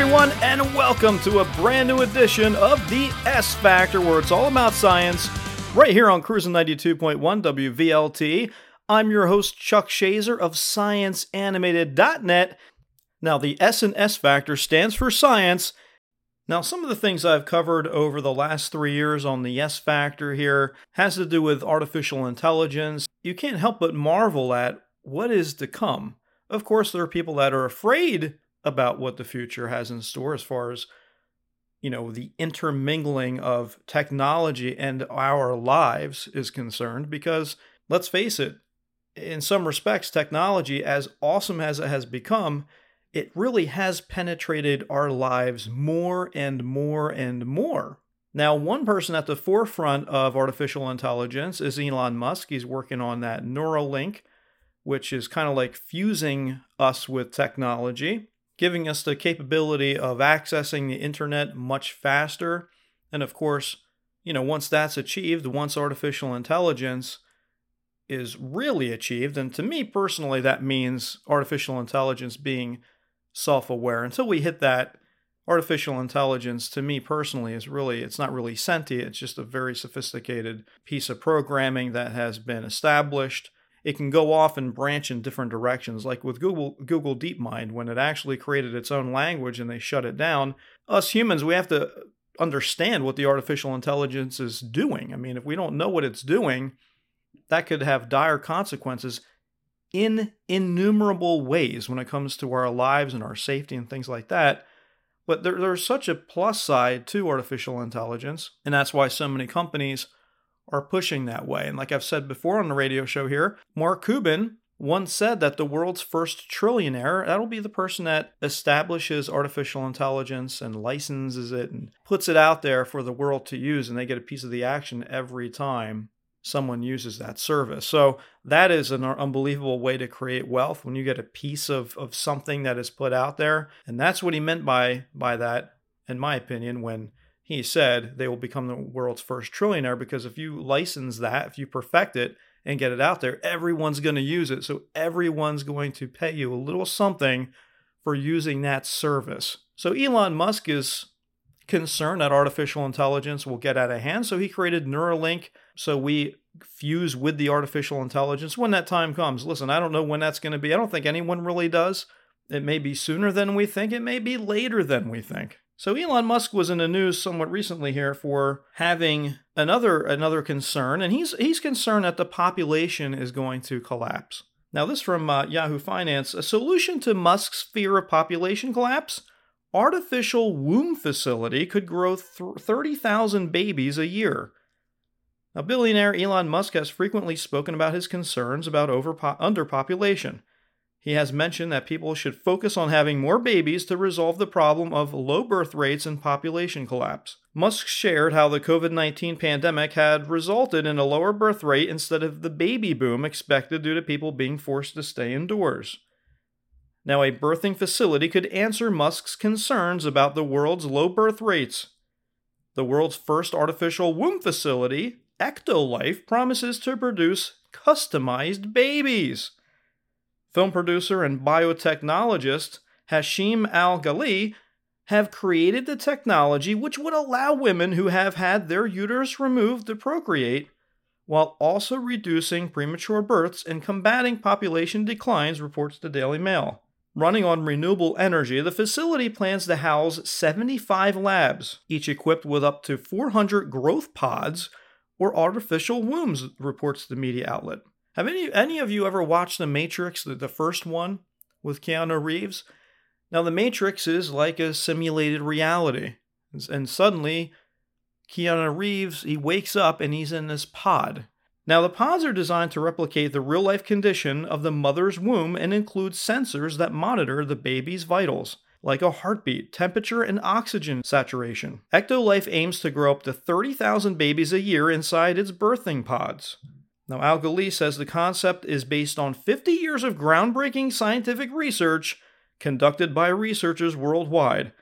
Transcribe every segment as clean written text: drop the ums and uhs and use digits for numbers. everyone, and welcome to a brand new edition of The S Factor, where it's all about science, right here on Cruising 92.1 WVLT. I'm your host, Chuck Shazer of ScienceAnimated.net. Now, the S and S Factor stands for science. Now, some of the things I've covered over the last 3 years on the S Factor here has to do with artificial intelligence. You can't help but marvel at what is to come. Of course, there are people that are afraid about what the future has in store as far as, you know, the intermingling of technology and our lives is concerned, because let's face it, in some respects, technology, as awesome as it has become, it really has penetrated our lives more and more and more. Now, one person at the forefront of artificial intelligence is Elon Musk. He's working on that Neuralink, which is kind of like fusing us with technology, giving us the capability of accessing the internet much faster. And of course, you know, once that's achieved, once artificial intelligence is really achieved, and to me personally, that means artificial intelligence being self-aware. Until we hit that, artificial intelligence, to me personally, it's not really sentient. It's just a very sophisticated piece of programming that has been established. It can go off and branch in different directions, like with Google DeepMind, when it actually created its own language and they shut it down. Us humans, we have to understand what the artificial intelligence is doing. I mean, if we don't know what it's doing, that could have dire consequences in innumerable ways when it comes to our lives and our safety and things like that. But there's such a plus side to artificial intelligence, and that's why so many companies are pushing that way. And like I've said before on the radio show here, Mark Cuban once said that the world's first trillionaire, that'll be the person that establishes artificial intelligence and licenses it and puts it out there for the world to use, and they get a piece of the action every time someone uses that service. So that is an unbelievable way to create wealth, when you get a piece of something that is put out there. And that's what he meant by that, in my opinion, when he said they will become the world's first trillionaire, because if you license that, if you perfect it and get it out there, everyone's going to use it. So everyone's going to pay you a little something for using that service. So Elon Musk is concerned that artificial intelligence will get out of hand. So he created Neuralink, so we fuse with the artificial intelligence when that time comes. Listen, I don't know when that's going to be. I don't think anyone really does. It may be sooner than we think. It may be later than we think. So Elon Musk was in the news somewhat recently here for having another concern, and he's concerned that the population is going to collapse. Now this from Yahoo Finance. A solution to Musk's fear of population collapse? Artificial womb facility could grow 30,000 babies a year. Now billionaire Elon Musk has frequently spoken about his concerns about underpopulation. He has mentioned that people should focus on having more babies to resolve the problem of low birth rates and population collapse. Musk shared how the COVID-19 pandemic had resulted in a lower birth rate instead of the baby boom expected due to people being forced to stay indoors. Now, a birthing facility could answer Musk's concerns about the world's low birth rates. The world's first artificial womb facility, Ectolife, promises to produce customized babies. Film producer and biotechnologist Hashem Al-Ghaili have created the technology which would allow women who have had their uterus removed to procreate, while also reducing premature births and combating population declines, reports the Daily Mail. Running on renewable energy, the facility plans to house 75 labs, each equipped with up to 400 growth pods or artificial wombs, reports the media outlet. Have any of you ever watched The Matrix, the first one with Keanu Reeves? Now, The Matrix is like a simulated reality. And suddenly, Keanu Reeves, he wakes up and he's in this pod. Now, the pods are designed to replicate the real-life condition of the mother's womb and include sensors that monitor the baby's vitals, like a heartbeat, temperature, and oxygen saturation. Ectolife aims to grow up to 30,000 babies a year inside its birthing pods. Now, Al-Ghaili says the concept is based on 50 years of groundbreaking scientific research conducted by researchers worldwide,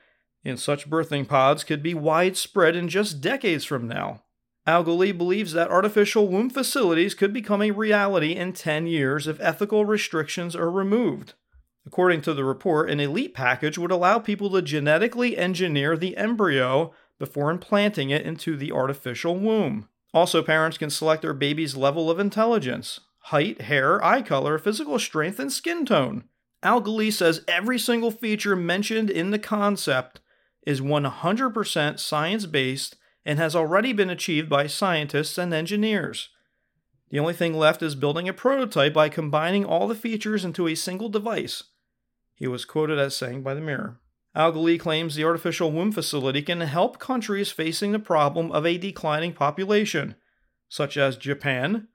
and such birthing pods could be widespread in just decades from now. Al-Ghaili believes that artificial womb facilities could become a reality in 10 years if ethical restrictions are removed. According to the report, an elite package would allow people to genetically engineer the embryo before implanting it into the artificial womb. Also, parents can select their baby's level of intelligence, height, hair, eye color, physical strength, and skin tone. Al-Ghaili says every single feature mentioned in the concept is 100% science-based and has already been achieved by scientists and engineers. The only thing left is building a prototype by combining all the features into a single device, he was quoted as saying by the Mirror. Al-Ghaili claims the artificial womb facility can help countries facing the problem of a declining population, such as Japan,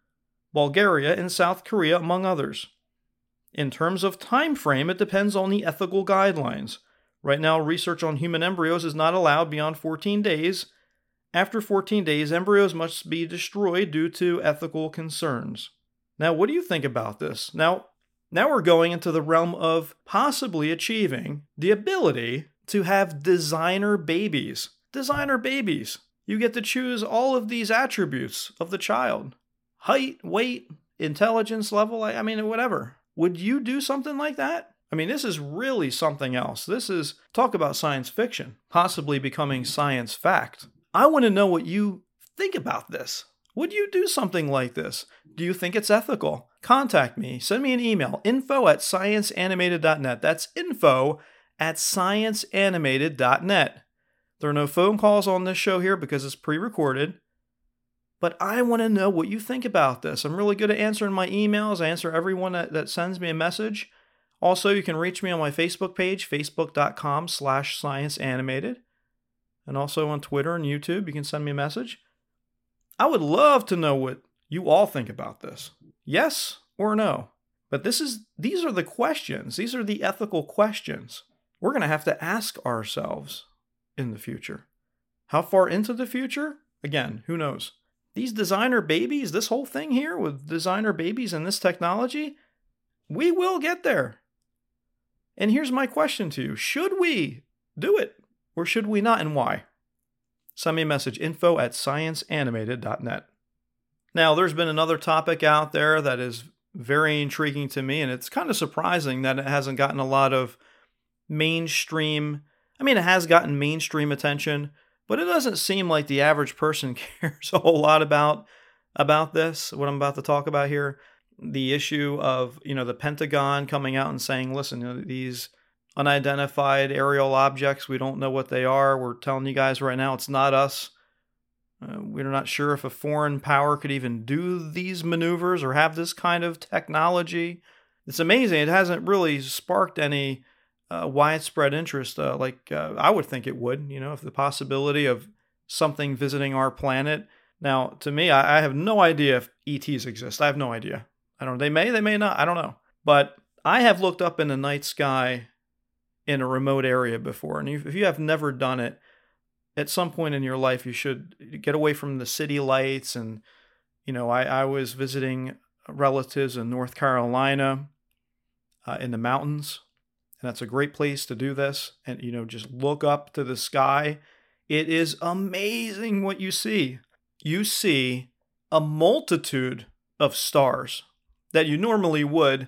Bulgaria, and South Korea, among others. In terms of time frame, it depends on the ethical guidelines. Right now, research on human embryos is not allowed beyond 14 days. After 14 days, embryos must be destroyed due to ethical concerns. Now, what do you think about this? Now we're going into the realm of possibly achieving the ability to have designer babies. Designer babies. You get to choose all of these attributes of the child. Height, weight, intelligence level, whatever. Would you do something like that? This is really something else. Talk about science fiction, possibly becoming science fact. I want to know what you think about this. Would you do something like this? Do you think it's ethical? Contact me. Send me an email, info@ScienceAnimated.net. That's info@ScienceAnimated.net. There are no phone calls on this show here because it's pre-recorded. But I want to know what you think about this. I'm really good at answering my emails. I answer everyone that sends me a message. Also, you can reach me on my Facebook page, facebook.com/scienceanimated. And also on Twitter and YouTube, you can send me a message. I would love to know what you all think about this. Yes or no? But these are the questions. These are the ethical questions we're going to have to ask ourselves in the future. How far into the future? Again, who knows? These designer babies, this whole thing here with designer babies and this technology, we will get there. And here's my question to you. Should we do it? Or should we not, and why? Send me a message, info@scienceanimated.net. Now, there's been another topic out there that is very intriguing to me, and it's kind of surprising that it hasn't gotten a lot of mainstream... it has gotten mainstream attention, but it doesn't seem like the average person cares a whole lot about this, what I'm about to talk about here. The issue of, the Pentagon coming out and saying, listen, these... unidentified aerial objects. We don't know what they are. We're telling you guys right now, it's not us. We're not sure if a foreign power could even do these maneuvers or have this kind of technology. It's amazing. It hasn't really sparked any widespread interest like I would think it would, if the possibility of something visiting our planet. Now, to me, I have no idea if ETs exist. I have no idea. I don't know. They may not. I don't know. But I have looked up in the night sky in a remote area before. And if you have never done it, at some point in your life, you should get away from the city lights. And, I was visiting relatives in North Carolina in the mountains. And that's a great place to do this. And, just look up to the sky. It is amazing what you see. You see a multitude of stars that you normally would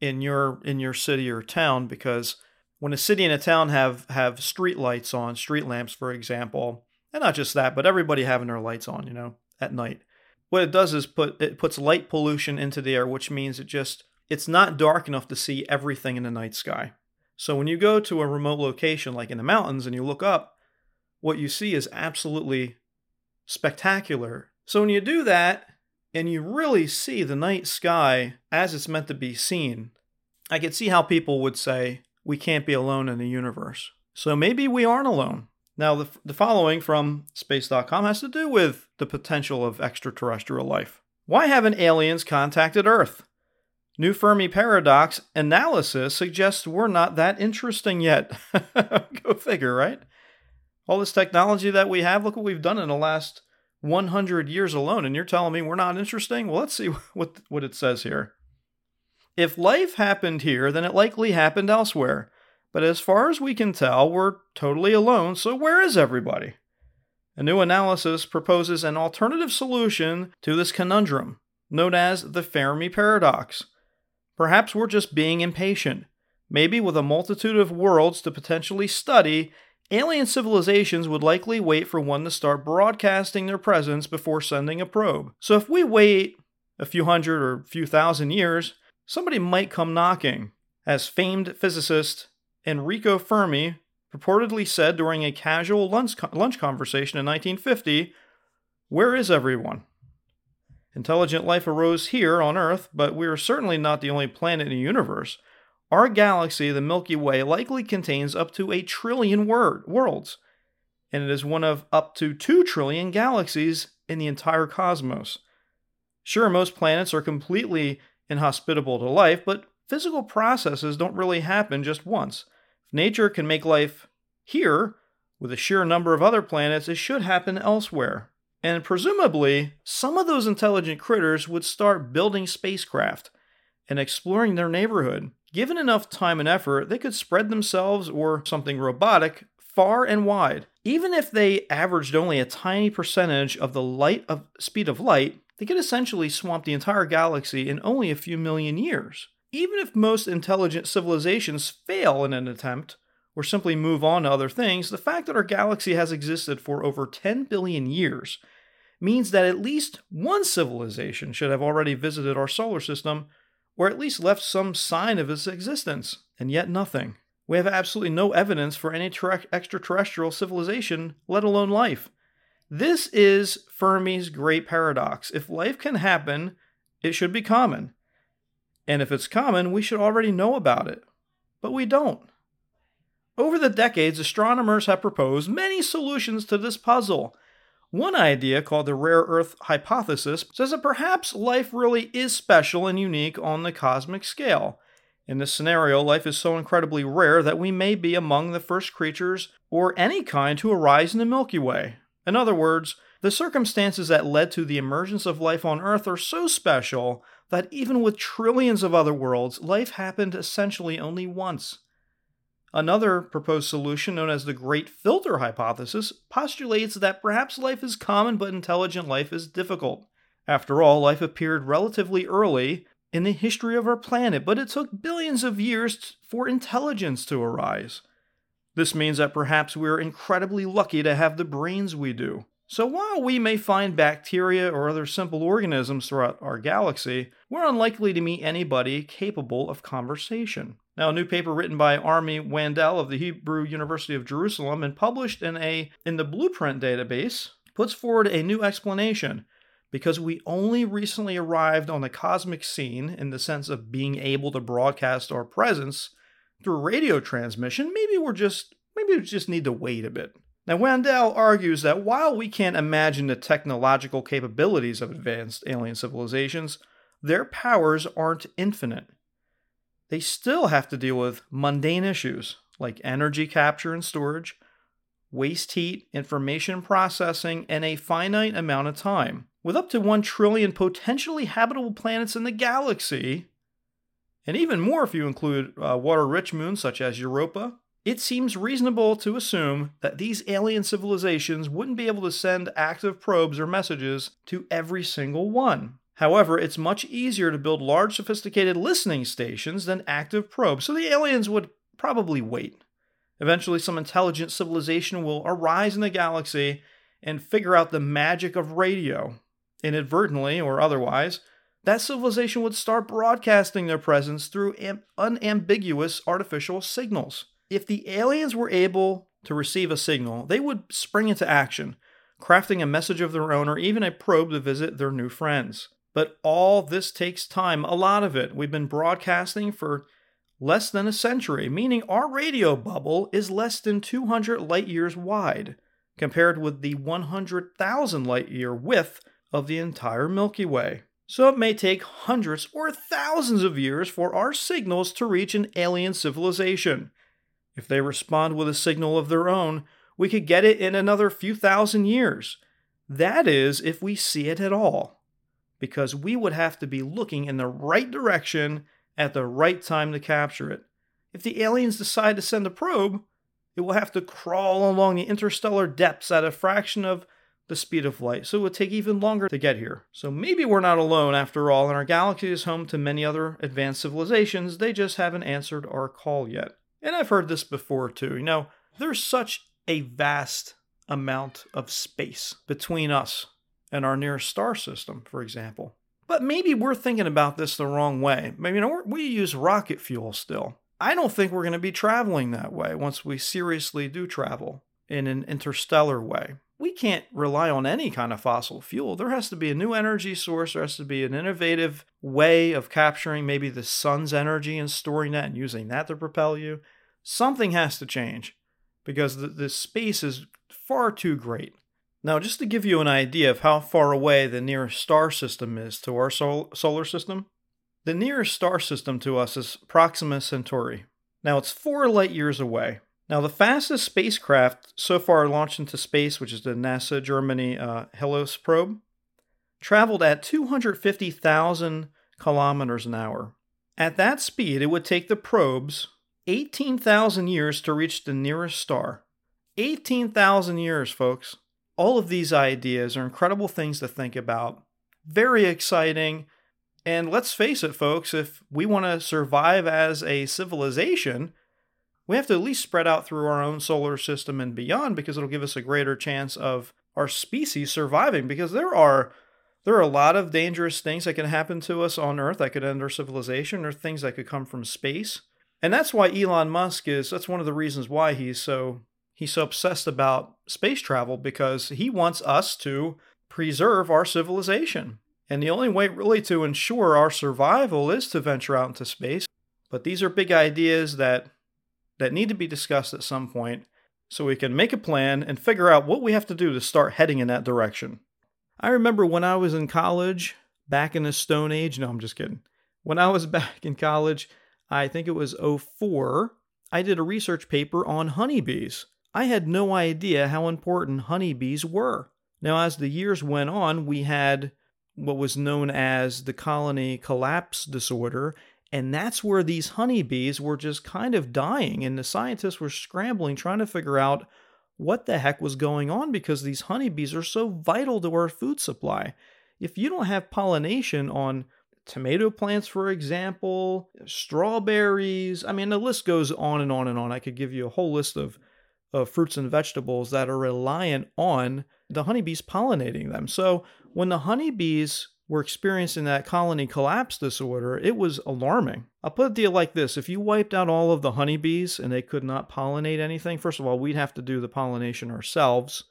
in your city or town, because when a city and a town have street lights on, street lamps, for example, and not just that, but everybody having their lights on, at night. What it does is it puts light pollution into the air, which means it's not dark enough to see everything in the night sky. So when you go to a remote location, like in the mountains, and you look up, what you see is absolutely spectacular. So when you do that, and you really see the night sky as it's meant to be seen, I could see how people would say, we can't be alone in the universe. So maybe we aren't alone. Now, the following from space.com has to do with the potential of extraterrestrial life. Why haven't aliens contacted Earth? New Fermi paradox analysis suggests we're not that interesting yet. Go figure, right? All this technology that we have, look what we've done in the last 100 years alone, and you're telling me we're not interesting? Well, let's see what it says here. If life happened here, then it likely happened elsewhere. But as far as we can tell, we're totally alone, so where is everybody? A new analysis proposes an alternative solution to this conundrum, known as the Fermi paradox. Perhaps we're just being impatient. maybe with a multitude of worlds to potentially study, alien civilizations would likely wait for one to start broadcasting their presence before sending a probe. So if we wait a few hundred or few thousand years, somebody might come knocking. As famed physicist Enrico Fermi purportedly said during a casual lunch conversation in 1950, "Where is everyone? Intelligent life arose here on Earth, but we are certainly not the only planet in the universe. Our galaxy, the Milky Way, likely contains up to 1 trillion worlds, and it is one of up to 2 trillion galaxies in the entire cosmos. Sure, most planets are completely inhospitable to life, but physical processes don't really happen just once. If nature can make life here, with a sheer number of other planets, it should happen elsewhere. And presumably, some of those intelligent critters would start building spacecraft and exploring their neighborhood. Given enough time and effort, they could spread themselves or something robotic far and wide. Even if they averaged only a tiny percentage of the speed of light, they could essentially swamp the entire galaxy in only a few million years. Even if most intelligent civilizations fail in an attempt, or simply move on to other things, the fact that our galaxy has existed for over 10 billion years means that at least one civilization should have already visited our solar system, or at least left some sign of its existence, and yet nothing. We have absolutely no evidence for any extraterrestrial civilization, let alone life. This is Fermi's great paradox. If life can happen, it should be common. And if it's common, we should already know about it. But we don't. Over the decades, astronomers have proposed many solutions to this puzzle. One idea, called the rare earth hypothesis, says that perhaps life really is special and unique on the cosmic scale. In this scenario, life is so incredibly rare that we may be among the first creatures or any kind to arise in the Milky Way. In other words, the circumstances that led to the emergence of life on Earth are so special that even with trillions of other worlds, life happened essentially only once. Another proposed solution, known as the Great Filter Hypothesis, postulates that perhaps life is common but intelligent life is difficult. After all, life appeared relatively early in the history of our planet, but it took billions of years for intelligence to arise. This means that perhaps we are incredibly lucky to have the brains we do. So while we may find bacteria or other simple organisms throughout our galaxy, we're unlikely to meet anybody capable of conversation. Now, a new paper written by Amri Wandel of the Hebrew University of Jerusalem and published in the Blueprint database puts forward a new explanation. Because we only recently arrived on the cosmic scene in the sense of being able to broadcast our presence through radio transmission, maybe we just need to wait a bit. Now, Wandel argues that while we can't imagine the technological capabilities of advanced alien civilizations, their powers aren't infinite. They still have to deal with mundane issues like energy capture and storage, waste heat, information processing, and a finite amount of time. With up to 1 trillion potentially habitable planets in the galaxy, and even more if you include water-rich moons such as Europa, it seems reasonable to assume that these alien civilizations wouldn't be able to send active probes or messages to every single one. However, it's much easier to build large, sophisticated listening stations than active probes, so the aliens would probably wait. Eventually, some intelligent civilization will arise in the galaxy and figure out the magic of radio. Inadvertently or otherwise, that civilization would start broadcasting their presence through unambiguous artificial signals. If the aliens were able to receive a signal, they would spring into action, crafting a message of their own or even a probe to visit their new friends. But all this takes time, a lot of it. We've been broadcasting for less than a century, meaning our radio bubble is less than 200 light years wide, compared with the 100,000 light year width of the entire Milky Way. So it may take hundreds or thousands of years for our signals to reach an alien civilization. If they respond with a signal of their own, we could get it in another few thousand years. That is, if we see it at all. Because we would have to be looking in the right direction at the right time to capture it. If the aliens decide to send a probe, it will have to crawl along the interstellar depths at a fraction of the speed of light, so it would take even longer to get here. So maybe we're not alone after all, and our galaxy is home to many other advanced civilizations. They just haven't answered our call yet. And I've heard this before too, you know, there's such a vast amount of space between us and our nearest star system, for example. But maybe we're thinking about this the wrong way. Maybe, you know, we use rocket fuel still. I don't think we're going to be traveling that way once we seriously do travel in an interstellar way. We can't rely on any kind of fossil fuel. There has to be a new energy source. There has to be an innovative way of capturing maybe the sun's energy and storing that and using that to propel you. Something has to change because the space is far too great. Now, just to give you an idea of how far away the nearest star system is to our solar system, the nearest star system to us is Proxima Centauri. Now, it's 4 light years away. Now, the fastest spacecraft so far launched into space, which is the NASA Germany Helios probe, traveled at 250,000 kilometers an hour. At that speed, it would take the probes 18,000 years to reach the nearest star. 18,000 years, folks. All of these ideas are incredible things to think about. Very exciting. And let's face it, folks, if we want to survive as a civilization, we have to at least spread out through our own solar system and beyond, because it'll give us a greater chance of our species surviving, because there are a lot of dangerous things that can happen to us on Earth that could end our civilization, or things that could come from space. And that's why Elon Musk that's one of the reasons why he's so obsessed about space travel, because he wants us to preserve our civilization. And the only way really to ensure our survival is to venture out into space. But these are big ideas that need to be discussed at some point, so we can make a plan and figure out what we have to do to start heading in that direction. I remember when I was in college, back in the Stone Age, no, I'm just kidding. When I was back in college, I think it was 2004, I did a research paper on honeybees. I had no idea how important honeybees were. Now, as the years went on, we had what was known as the Colony Collapse Disorder, and that's where these honeybees were just kind of dying, and the scientists were scrambling, trying to figure out what the heck was going on, because these honeybees are so vital to our food supply. If you don't have pollination on tomato plants, for example, strawberries, I mean, the list goes on and on and on. I could give you a whole list of fruits and vegetables that are reliant on the honeybees pollinating them. So when the honeybees were experiencing that colony collapse disorder, it was alarming. I'll put it to you like this. If you wiped out all of the honeybees and they could not pollinate anything, first of all, we'd have to do the pollination ourselves,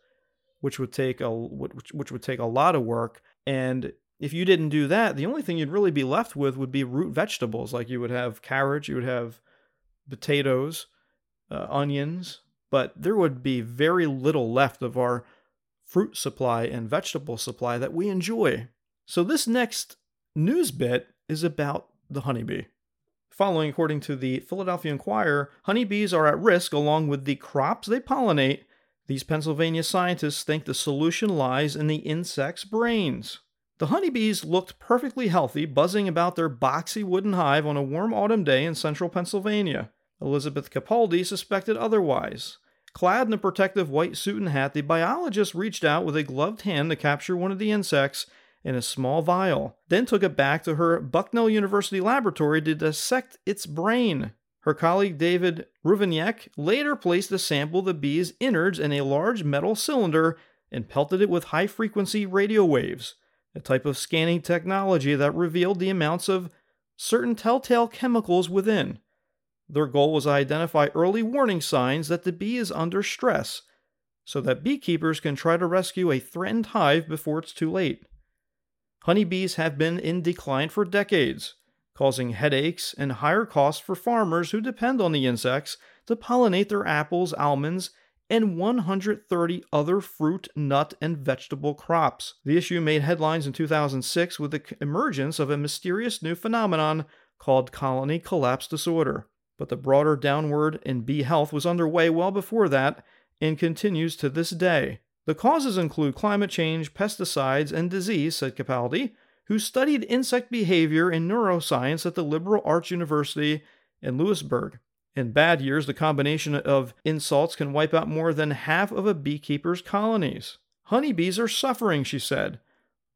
which would take a lot of work. And if you didn't do that, the only thing you'd really be left with would be root vegetables. Like you would have carrots, you would have potatoes, onions, but there would be very little left of our fruit supply and vegetable supply that we enjoy. So this next news bit is about the honeybee. Following, according to the Philadelphia Inquirer, honeybees are at risk along with the crops they pollinate. These Pennsylvania scientists think the solution lies in the insect's brains. The honeybees looked perfectly healthy, buzzing about their boxy wooden hive on a warm autumn day in central Pennsylvania. Elizabeth Capaldi suspected otherwise. Clad in a protective white suit and hat, the biologist reached out with a gloved hand to capture one of the insects in a small vial, then took it back to her Bucknell University laboratory to dissect its brain. Her colleague David Rovnyak later placed a sample of the bee's innards in a large metal cylinder and pelted it with high-frequency radio waves, a type of scanning technology that revealed the amounts of certain telltale chemicals within. Their goal was to identify early warning signs that the bee is under stress, so that beekeepers can try to rescue a threatened hive before it's too late. Honeybees have been in decline for decades, causing headaches and higher costs for farmers who depend on the insects to pollinate their apples, almonds, and 130 other fruit, nut, and vegetable crops. The issue made headlines in 2006 with the emergence of a mysterious new phenomenon called colony collapse disorder. But the broader downward in bee health was underway well before that and continues to this day. The causes include climate change, pesticides, and disease, said Capaldi, who studied insect behavior in neuroscience at the liberal arts university in Lewisburg. In bad years, the combination of insults can wipe out more than half of a beekeeper's colonies. Honeybees are suffering, she said.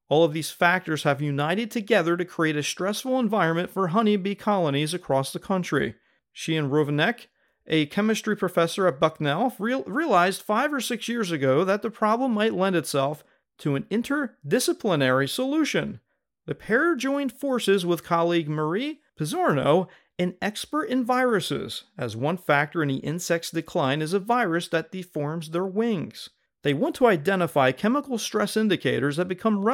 All of these factors have united together to create a stressful environment for honeybee colonies across the country. She and Rovnyak, a chemistry professor at Bucknell, realized 5 or 6 years ago that the problem might lend itself to an interdisciplinary solution. The pair joined forces with colleague Marie Pizzorno, an expert in viruses, as one factor in the insect's decline is a virus that deforms their wings. They want to identify chemical stress indicators that become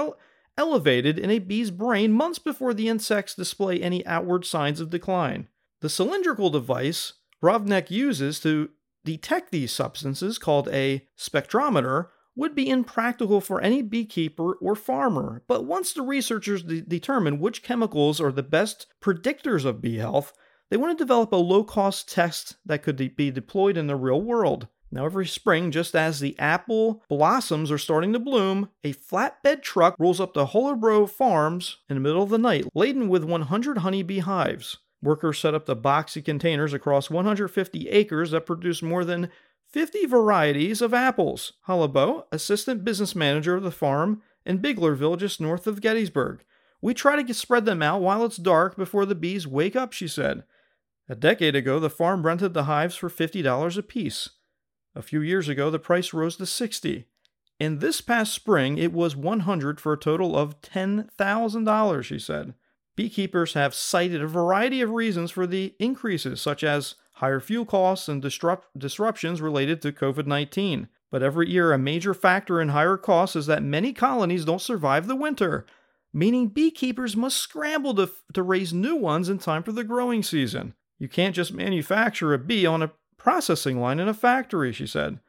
elevated in a bee's brain months before the insects display any outward signs of decline. The cylindrical device Rovnyak uses to detect these substances, called a spectrometer, would be impractical for any beekeeper or farmer. But once the researchers determine which chemicals are the best predictors of bee health, they want to develop a low-cost test that could be deployed in the real world. Now, every spring, just as the apple blossoms are starting to bloom, a flatbed truck rolls up to Holabro Farms in the middle of the night, laden with 100 honeybee hives. Workers set up the boxy containers across 150 acres that produce more than 50 varieties of apples. Holabro, assistant business manager of the farm in Biglerville, just north of Gettysburg. We try to spread them out while it's dark before the bees wake up, she said. A decade ago, the farm rented the hives for $50 apiece. A few years ago, the price rose to $60. And this past spring, it was $100 for a total of $10,000, she said. Beekeepers have cited a variety of reasons for the increases, such as higher fuel costs and disruptions related to COVID-19. But every year, a major factor in higher costs is that many colonies don't survive the winter, meaning beekeepers must scramble to raise new ones in time for the growing season. You can't just manufacture a bee on a processing line in a factory, she said.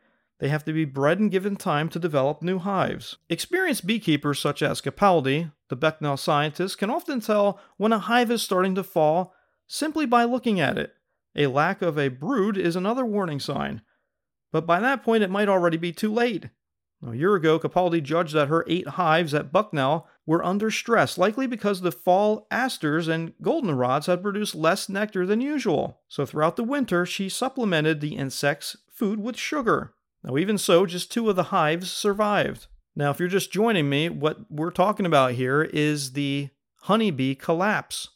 They have to be bred and given time to develop new hives. Experienced beekeepers such as Capaldi, the Bucknell scientist, can often tell when a hive is starting to fall simply by looking at it. A lack of a brood is another warning sign. But by that point, it might already be too late. A year ago, Capaldi judged that her 8 hives at Bucknell were under stress, likely because the fall asters and goldenrods had produced less nectar than usual. So throughout the winter, she supplemented the insects' food with sugar. Now, even so, just 2 of the hives survived. Now, if you're just joining me, what we're talking about here is the honeybee collapse.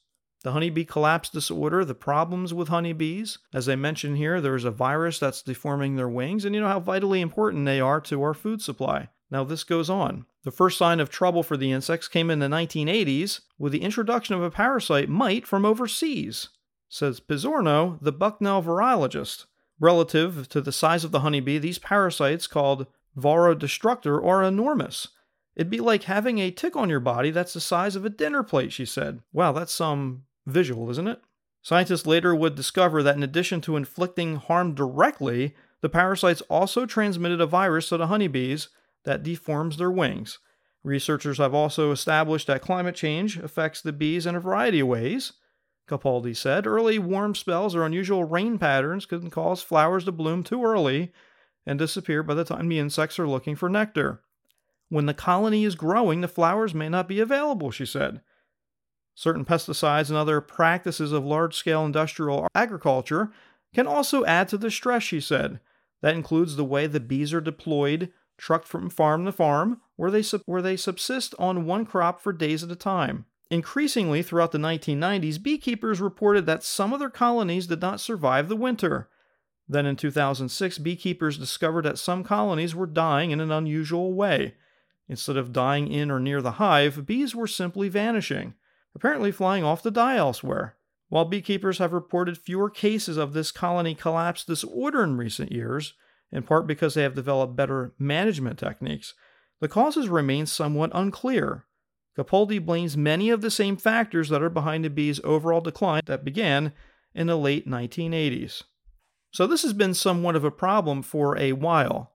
The honeybee collapse disorder, the problems with honeybees. As I mentioned here, there's a virus that's deforming their wings, and you know how vitally important they are to our food supply. Now, this goes on. The first sign of trouble for the insects came in the 1980s with the introduction of a parasite mite from overseas, says Pizzorno, the Bucknell virologist. Relative to the size of the honeybee, these parasites, called Varroa destructor, are enormous. It'd be like having a tick on your body that's the size of a dinner plate, she said. Wow, that's some visual, isn't it? Scientists later would discover that in addition to inflicting harm directly, the parasites also transmitted a virus to the honeybees that deforms their wings. Researchers have also established that climate change affects the bees in a variety of ways, Capaldi said. Early warm spells or unusual rain patterns can cause flowers to bloom too early and disappear by the time the insects are looking for nectar. When the colony is growing, the flowers may not be available, she said. Certain pesticides and other practices of large-scale industrial agriculture can also add to the stress, she said. That includes the way the bees are deployed, trucked from farm to farm, where they subsist on one crop for days at a time. Increasingly, throughout the 1990s, beekeepers reported that some of their colonies did not survive the winter. Then in 2006, beekeepers discovered that some colonies were dying in an unusual way. Instead of dying in or near the hive, bees were simply vanishing, apparently flying off to die elsewhere. While beekeepers have reported fewer cases of this colony collapse disorder in recent years, in part because they have developed better management techniques, the causes remain somewhat unclear. Capaldi blames many of the same factors that are behind the bees' overall decline that began in the late 1980s. So this has been somewhat of a problem for a while.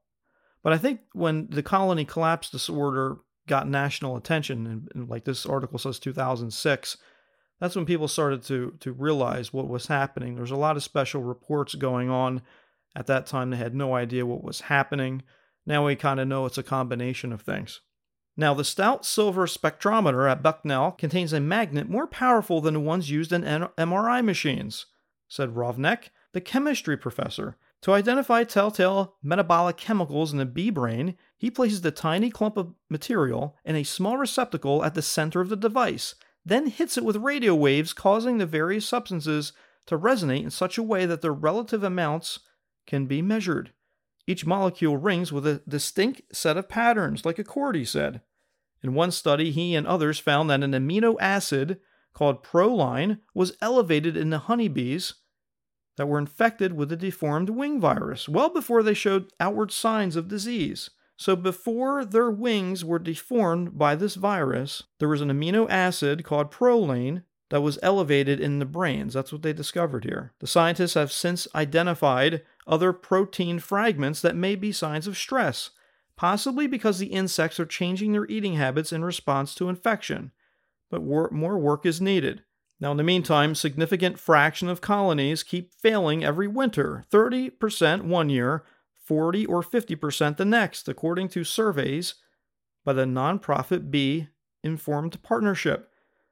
But I think when the colony collapse disorder got national attention, and like this article says 2006, that's when people started to realize what was happening. There's a lot of special reports going on. At that time, they had no idea what was happening. Now we kind of know it's a combination of things. Now, the stout silver spectrometer at Bucknell contains a magnet more powerful than the ones used in MRI machines, said Rovnyak, the chemistry professor. To identify telltale metabolic chemicals in the bee brain, he places the tiny clump of material in a small receptacle at the center of the device, then hits it with radio waves, causing the various substances to resonate in such a way that their relative amounts can be measured. Each molecule rings with a distinct set of patterns, like a chord, he said. In one study, he and others found that an amino acid called proline was elevated in the honeybees that were infected with the deformed wing virus, well before they showed outward signs of disease. So before their wings were deformed by this virus, there was an amino acid called proline that was elevated in the brains. That's what they discovered here. The scientists have since identified other protein fragments that may be signs of stress, possibly because the insects are changing their eating habits in response to infection. But more work is needed. Now, in the meantime, significant fraction of colonies keep failing every winter, 30% one year, 40 or 50% the next, according to surveys by the nonprofit Bee Informed Partnership.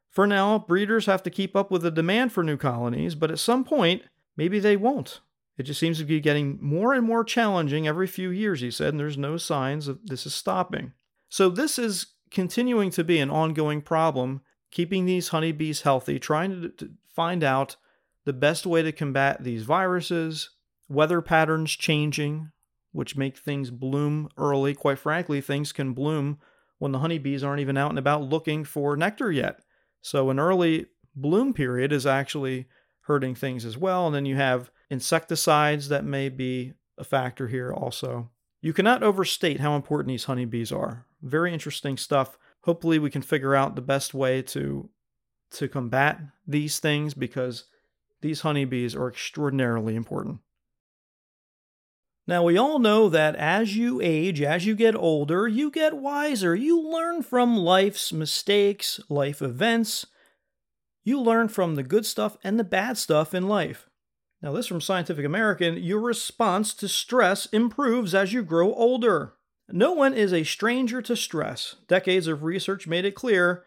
For now, breeders have to keep up with the demand for new colonies, but at some point, maybe they won't. It just seems to be getting more and more challenging every few years, he said, and there's no signs of this is stopping. So this is continuing to be an ongoing problem, keeping these honeybees healthy, trying to find out the best way to combat these viruses, weather patterns changing, which make things bloom early. Quite frankly, things can bloom when the honeybees aren't even out and about looking for nectar yet. So an early bloom period is actually hurting things as well. And then you have insecticides that may be a factor here also. You cannot overstate how important these honeybees are. Very interesting stuff. Hopefully we can figure out the best way to combat these things, because these honeybees are extraordinarily important. Now, we all know that as you age, as you get older, you get wiser. You learn from life's mistakes, life events. You learn from the good stuff and the bad stuff in life. Now, this from Scientific American. Your response to stress improves as you grow older. No one is a stranger to stress. Decades of research made it clear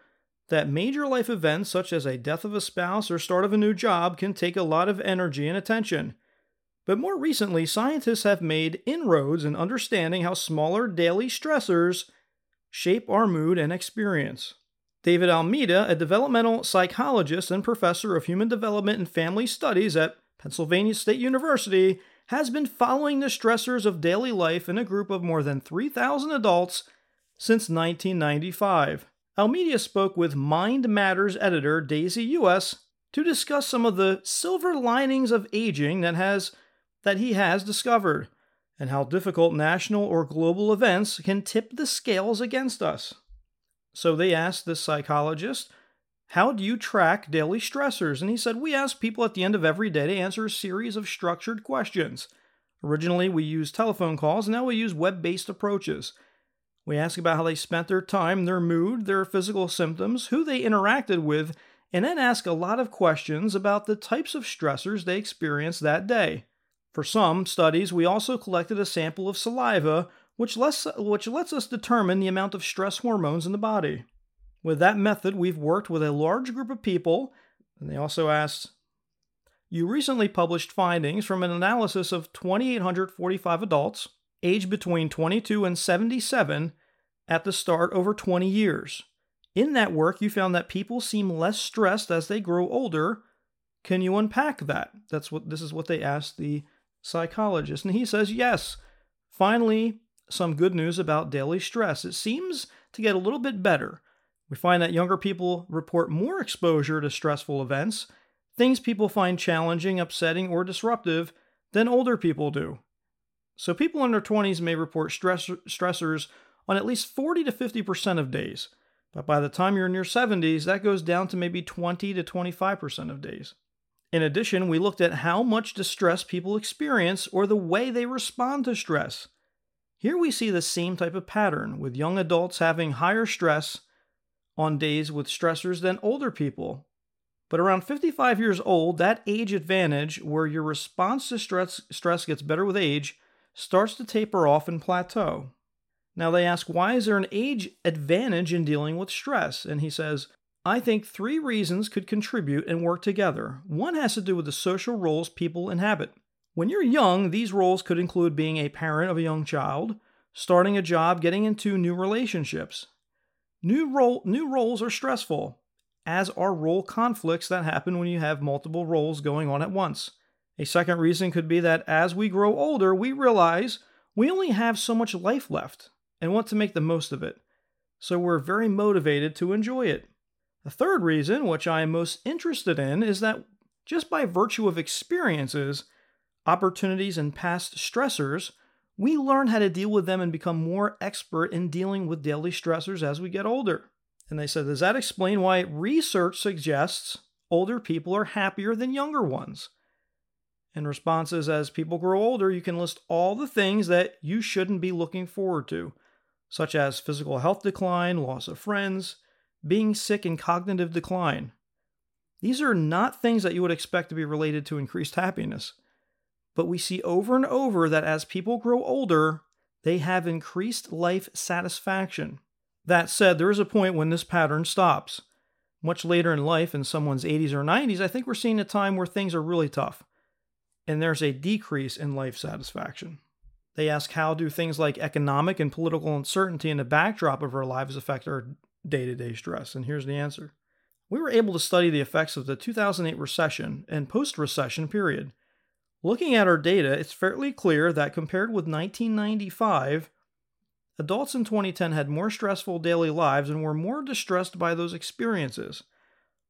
that major life events such as a death of a spouse or start of a new job can take a lot of energy and attention. But more recently, scientists have made inroads in understanding how smaller daily stressors shape our mood and experience. David Almeida, a developmental psychologist and professor of human development and family studies at Pennsylvania State University, has been following the stressors of daily life in a group of more than 3,000 adults since 1995. Almeida spoke with Mind Matters editor Daisy U.S. to discuss some of the silver linings of aging that he has discovered, and how difficult national or global events can tip the scales against us. So they asked this psychologist, how do you track daily stressors? And he said, we ask people at the end of every day to answer a series of structured questions. Originally, we used telephone calls, and now we use web-based approaches. We ask about how they spent their time, their mood, their physical symptoms, who they interacted with, and then ask a lot of questions about the types of stressors they experienced that day. For some studies, we also collected a sample of saliva, which lets us determine the amount of stress hormones in the body. With that method, we've worked with a large group of people, and they also asked, you recently published findings from an analysis of 2,845 adults, aged between 22 and 77, at the start over 20 years. In that work, you found that people seem less stressed as they grow older. Can you unpack that? This is what they asked the psychologist. And he says, yes. Finally, some good news about daily stress. It seems to get a little bit better. We find that younger people report more exposure to stressful events, things people find challenging, upsetting, or disruptive, than older people do. So people in their 20s may report stressors on at least 40 to 50% of days. But by the time you're in your 70s, that goes down to maybe 20 to 25% of days. In addition, we looked at how much distress people experience or the way they respond to stress. Here we see the same type of pattern, with young adults having higher stress on days with stressors than older people. But around 55 years old, that age advantage, where your response to stress gets better with age, starts to taper off and plateau. Now they ask, why is there an age advantage in dealing with stress? And he says, I think three reasons could contribute and work together. One has to do with the social roles people inhabit. When you're young, these roles could include being a parent of a young child, starting a job, getting into new relationships. New roles are stressful, as are role conflicts that happen when you have multiple roles going on at once. A second reason could be that as we grow older, we realize we only have so much life left and want to make the most of it, so we're very motivated to enjoy it. The third reason, which I am most interested in, is that just by virtue of experiences, opportunities, and past stressors, we learn how to deal with them and become more expert in dealing with daily stressors as we get older. And they said, does that explain why research suggests older people are happier than younger ones? And responses, as people grow older, you can list all the things that you shouldn't be looking forward to, such as physical health decline, loss of friends, being sick, and cognitive decline. These are not things that you would expect to be related to increased happiness. But we see over and over that as people grow older, they have increased life satisfaction. That said, there is a point when this pattern stops. Much later in life, in someone's 80s or 90s, I think we're seeing a time where things are really tough, and there's a decrease in life satisfaction. They ask, how do things like economic and political uncertainty in the backdrop of our lives affect our day-to-day stress? And here's the answer. We were able to study the effects of the 2008 recession and post-recession period. Looking at our data, it's fairly clear that compared with 1995, adults in 2010 had more stressful daily lives and were more distressed by those experiences.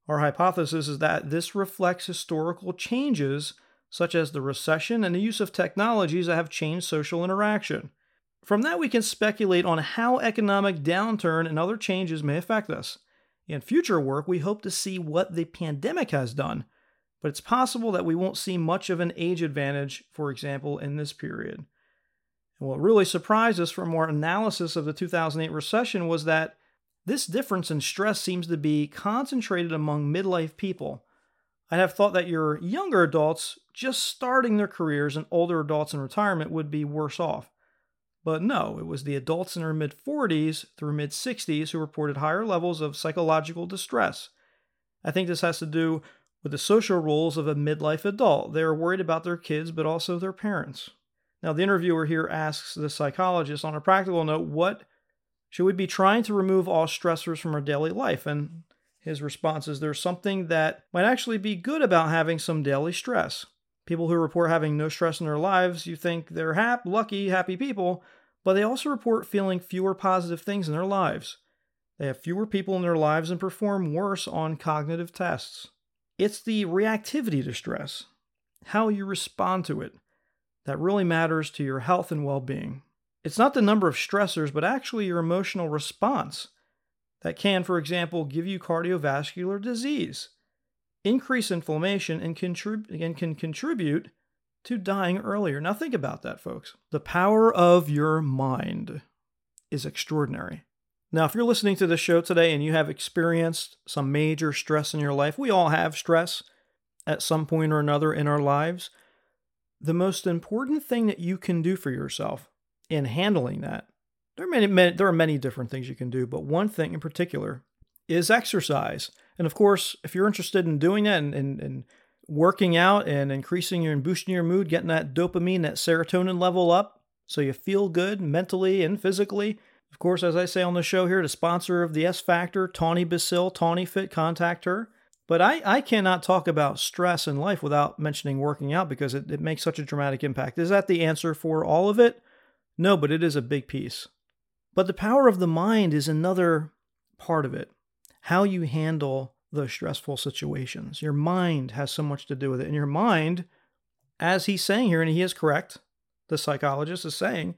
Our hypothesis is that this reflects historical changes such as the recession and the use of technologies that have changed social interaction. From that, we can speculate on how economic downturn and other changes may affect us. In future work, we hope to see what the pandemic has done, but it's possible that we won't see much of an age advantage, for example, in this period. And what really surprised us from our analysis of the 2008 recession was that this difference in stress seems to be concentrated among midlife people. I'd have thought that your younger adults just starting their careers and older adults in retirement would be worse off. But no, it was the adults in their mid-40s through mid-60s who reported higher levels of psychological distress. I think this has to do with the social roles of a midlife adult. They are worried about their kids, but also their parents. Now, the interviewer here asks the psychologist, on a practical note, what should we be trying to remove all stressors from our daily life? And his response is, there's something that might actually be good about having some daily stress. People who report having no stress in their lives, you think they're lucky, happy people, but they also report feeling fewer positive things in their lives. They have fewer people in their lives and perform worse on cognitive tests. It's the reactivity to stress, how you respond to it, that really matters to your health and well-being. It's not the number of stressors, but actually your emotional response that can, for example, give you cardiovascular disease, increase inflammation, and can contribute to dying earlier. Now think about that, folks. The power of your mind is extraordinary. Now, if you're listening to this show today and you have experienced some major stress in your life, we all have stress at some point or another in our lives. The most important thing that you can do for yourself in handling that, there are many different things you can do, but one thing in particular is exercise. And of course, if you're interested in doing that and working out and increasing your and boosting your mood, getting that dopamine, that serotonin level up so you feel good mentally and physically. Of course, as I say on the show here, the sponsor of The S Factor, Tawny Basil, Tawny Fit, contact her. But I cannot talk about stress in life without mentioning working out because it makes such a dramatic impact. Is that the answer for all of it? No, but it is a big piece. But the power of the mind is another part of it. How you handle the stressful situations. Your mind has so much to do with it. And your mind, as he's saying here, and he is correct, the psychologist is saying,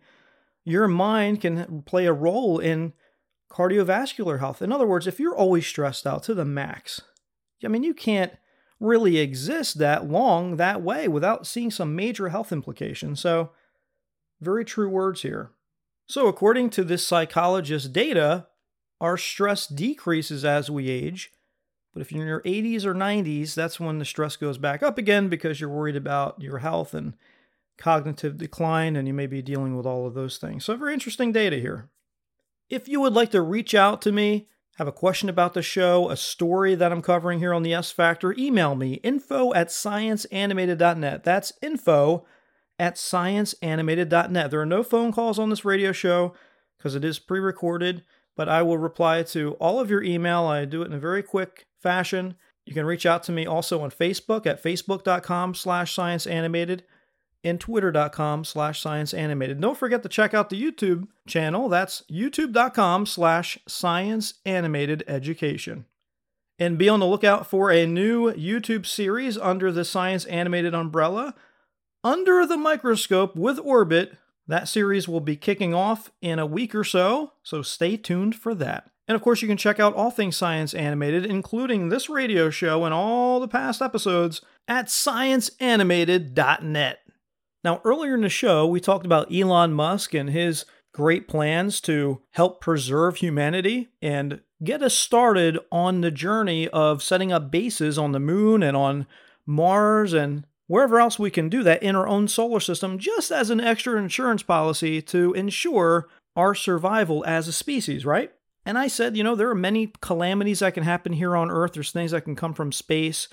your mind can play a role in cardiovascular health. In other words, if you're always stressed out to the max, I mean, you can't really exist that long that way without seeing some major health implications. So, very true words here. So, according to this psychologist's data, our stress decreases as we age. But if you're in your 80s or 90s, that's when the stress goes back up again because you're worried about your health and cognitive decline, and you may be dealing with all of those things. So, very interesting data here. If you would like to reach out to me, have a question about the show, a story that I'm covering here on The S Factor, email me, info@scienceanimated.net. That's info at ScienceAnimated.net. There are no phone calls on this radio show because it is pre-recorded, but I will reply to all of your email. I do it in a very quick fashion. You can reach out to me also on Facebook at facebook.com/scienceanimated and twitter.com/scienceanimated. Don't forget to check out the YouTube channel. That's youtube.com/scienceanimated education. And be on the lookout for a new YouTube series under the Science Animated umbrella, Under the Microscope with Orbit. That series will be kicking off in a week or so, so stay tuned for that. And of course, you can check out all things Science Animated, including this radio show and all the past episodes, at ScienceAnimated.net. Now, earlier in the show, we talked about Elon Musk and his great plans to help preserve humanity and get us started on the journey of setting up bases on the moon and on Mars and wherever else we can do that in our own solar system, just as an extra insurance policy to ensure our survival as a species, right? And I said, you know, there are many calamities that can happen here on Earth. There's things that can come from space.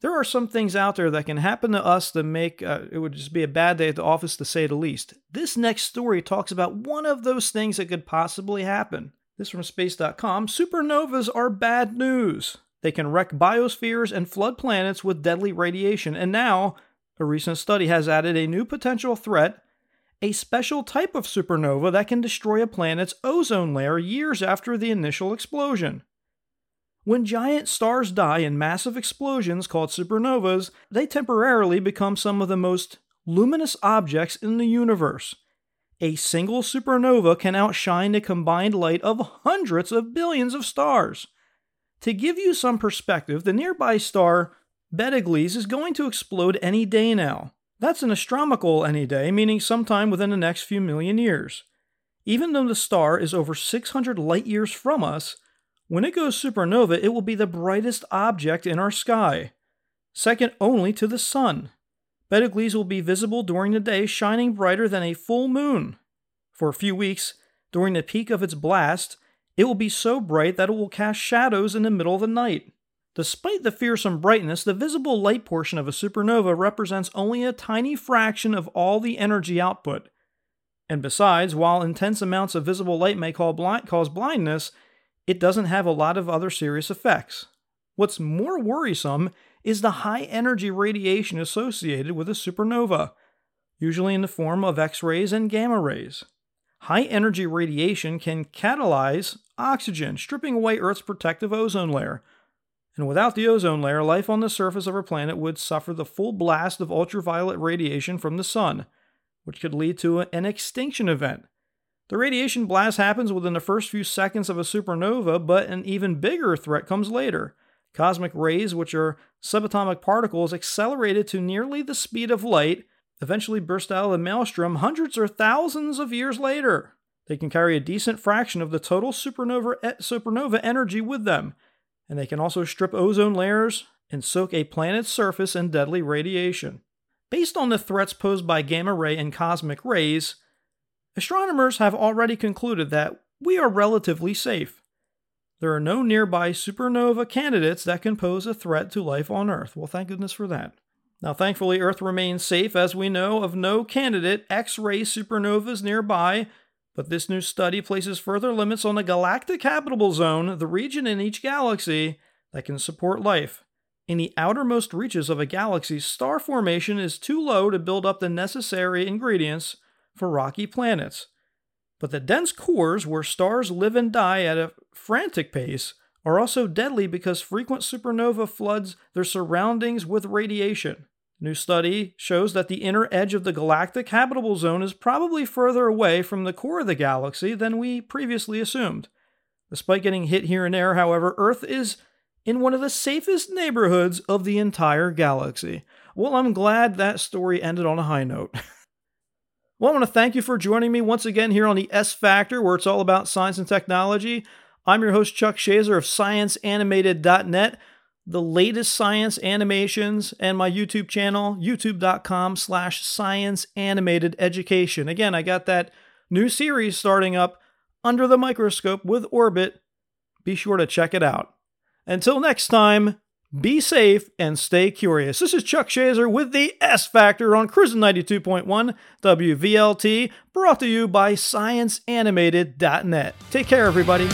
There are some things out there that can happen to us that make it would just be a bad day at the office, to say the least. This next story talks about one of those things that could possibly happen. This is from space.com. Supernovas are bad news. They can wreck biospheres and flood planets with deadly radiation. And now, a recent study has added a new potential threat, a special type of supernova that can destroy a planet's ozone layer years after the initial explosion. When giant stars die in massive explosions called supernovas, they temporarily become some of the most luminous objects in the universe. A single supernova can outshine the combined light of hundreds of billions of stars. To give you some perspective, the nearby star Betelgeuse is going to explode any day now. That's an astronomical any day, meaning sometime within the next few million years. Even though the star is over 600 light years from us, when it goes supernova, it will be the brightest object in our sky, second only to the sun. Betelgeuse will be visible during the day, shining brighter than a full moon. For a few weeks, during the peak of its blast, it will be so bright that it will cast shadows in the middle of the night. Despite the fearsome brightness, the visible light portion of a supernova represents only a tiny fraction of all the energy output. And besides, while intense amounts of visible light may cause blindness, it doesn't have a lot of other serious effects. What's more worrisome is the high energy radiation associated with a supernova, usually in the form of X-rays and gamma rays. High energy radiation can catalyze oxygen, stripping away Earth's protective ozone layer. And without the ozone layer, life on the surface of our planet would suffer the full blast of ultraviolet radiation from the sun, which could lead to an extinction event. The radiation blast happens within the first few seconds of a supernova, but an even bigger threat comes later. Cosmic rays, which are subatomic particles accelerated to nearly the speed of light, eventually burst out of the maelstrom hundreds or thousands of years later. They can carry a decent fraction of the total supernova energy with them, and they can also strip ozone layers and soak a planet's surface in deadly radiation. Based on the threats posed by gamma ray and cosmic rays, astronomers have already concluded that we are relatively safe. There are no nearby supernova candidates that can pose a threat to life on Earth. Well, thank goodness for that. Now, thankfully, Earth remains safe as we know of no candidate X-ray supernovas nearby, but this new study places further limits on the galactic habitable zone, the region in each galaxy that can support life. In the outermost reaches of a galaxy, star formation is too low to build up the necessary ingredients for rocky planets. But the dense cores where stars live and die at a frantic pace are also deadly because frequent supernova floods their surroundings with radiation. A new study shows that the inner edge of the galactic habitable zone is probably further away from the core of the galaxy than we previously assumed. Despite getting hit here and there, however, Earth is in one of the safest neighborhoods of the entire galaxy. Well, I'm glad that story ended on a high note. Well, I want to thank you for joining me once again here on The S Factor, where it's all about science and technology. I'm your host, Chuck Shazer of ScienceAnimated.net, the latest science animations, and my YouTube channel, youtube.com/scienceanimated education. Again, I got that new series starting up, Under the Microscope with Orbit. Be sure to check it out. Until next time, Be safe and stay curious. This is Chuck Shazer with The S Factor on Cruising 92.1 WVLT, brought to you by ScienceAnimated.net. Take care, everybody.